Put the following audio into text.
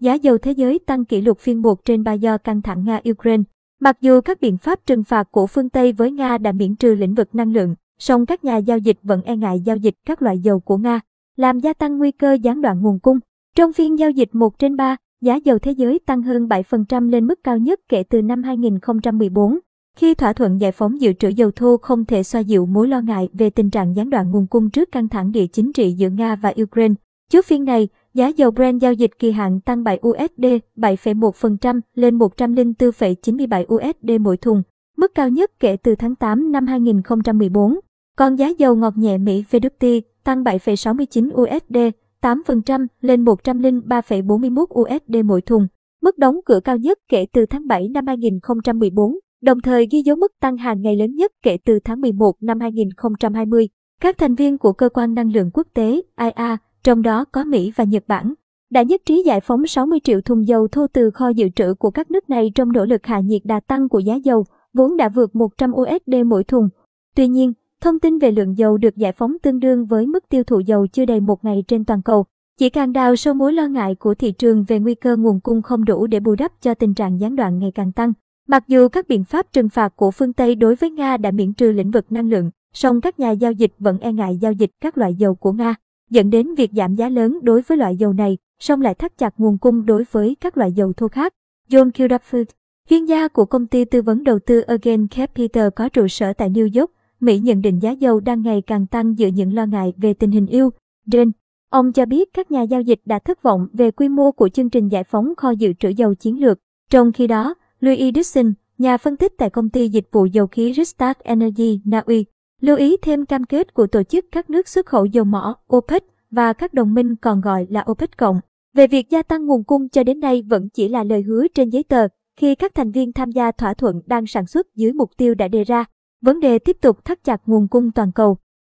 Giá dầu thế giới tăng kỷ lục phiên 1/3 do căng thẳng Nga-Ukraine. Mặc dù các biện pháp trừng phạt của phương Tây với Nga đã miễn trừ lĩnh vực năng lượng, song các nhà giao dịch vẫn e ngại giao dịch các loại dầu của Nga, làm gia tăng nguy cơ gián đoạn nguồn cung. Trong phiên giao dịch 1/3, giá dầu thế giới tăng hơn 7% lên mức cao nhất kể từ năm 2014, khi thỏa thuận giải phóng dự trữ dầu thô không thể xoa dịu mối lo ngại về tình trạng gián đoạn nguồn cung trước căng thẳng địa chính trị giữa Nga và Ukraine. Trước phiên này, giá dầu Brent giao dịch kỳ hạn tăng 7 USD 7,1% lên 104,97 USD mỗi thùng, mức cao nhất kể từ tháng 8 năm 2014. Còn giá dầu ngọt nhẹ Mỹ WTI tăng 7,69 USD 8% lên 103,41 USD mỗi thùng, mức đóng cửa cao nhất kể từ tháng 7 năm 2014, đồng thời ghi dấu mức tăng hàng ngày lớn nhất kể từ tháng 11 năm 2020. Các thành viên của Cơ quan Năng lượng Quốc tế (IEA), trong đó có Mỹ và Nhật Bản, đã nhất trí giải phóng 60 triệu thùng dầu thô từ kho dự trữ của các nước này trong nỗ lực hạ nhiệt đà tăng của giá dầu, vốn đã vượt 100 USD mỗi thùng. Tuy nhiên, thông tin về lượng dầu được giải phóng tương đương với mức tiêu thụ dầu chưa đầy một ngày trên toàn cầu, chỉ càng đào sâu mối lo ngại của thị trường về nguy cơ nguồn cung không đủ để bù đắp cho tình trạng gián đoạn ngày càng tăng. Mặc dù các biện pháp trừng phạt của phương Tây đối với Nga đã miễn trừ lĩnh vực năng lượng, song các nhà giao dịch vẫn e ngại giao dịch các loại dầu của Nga, dẫn đến việc giảm giá lớn đối với loại dầu này, song lại thắt chặt nguồn cung đối với các loại dầu thô khác. John Kilduff, chuyên gia của công ty tư vấn đầu tư Again Capital có trụ sở tại New York, Mỹ nhận định giá dầu đang ngày càng tăng giữa những lo ngại về tình hình Ukraine. Ông cho biết các nhà giao dịch đã thất vọng về quy mô của chương trình giải phóng kho dự trữ dầu chiến lược. Trong khi đó, Louis Dixon, nhà phân tích tại công ty dịch vụ dầu khí Rystad Energy, Na Uy, lưu ý thêm cam kết của tổ chức các nước xuất khẩu dầu mỏ OPEC và các đồng minh còn gọi là OPEC cộng về việc gia tăng nguồn cung cho đến nay vẫn chỉ là lời hứa trên giấy tờ, khi các thành viên tham gia thỏa thuận đang sản xuất dưới mục tiêu đã đề ra. Vấn đề tiếp tục thắt chặt nguồn cung toàn cầu.